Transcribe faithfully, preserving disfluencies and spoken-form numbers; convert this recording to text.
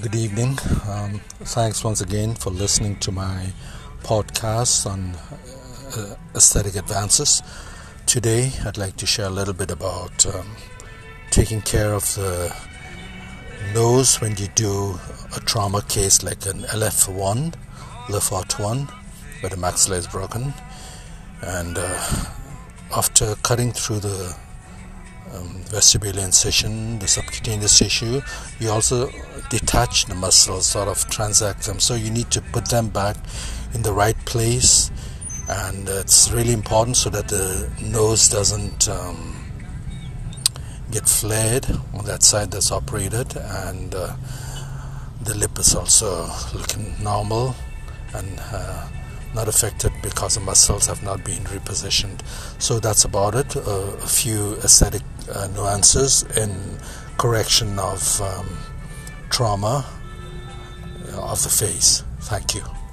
Good evening. Um, thanks once again for listening to my podcast on uh, aesthetic advances. Today, I'd like to share a little bit about um, taking care of the nose when you do a trauma case like an L F one, Le Fort I, where the maxilla is broken. And uh, after cutting through the Um, vestibular incision, the subcutaneous tissue, you also detach the muscles, sort of transact them, so you need to put them back in the right place, and it's really important so that the nose doesn't um, get flared on that side that's operated, and uh, the lip is also looking normal and uh, not affected because the muscles have not been repositioned. So that's about it. Uh, a few aesthetic uh, nuances in correction of um, trauma of the face. Thank you.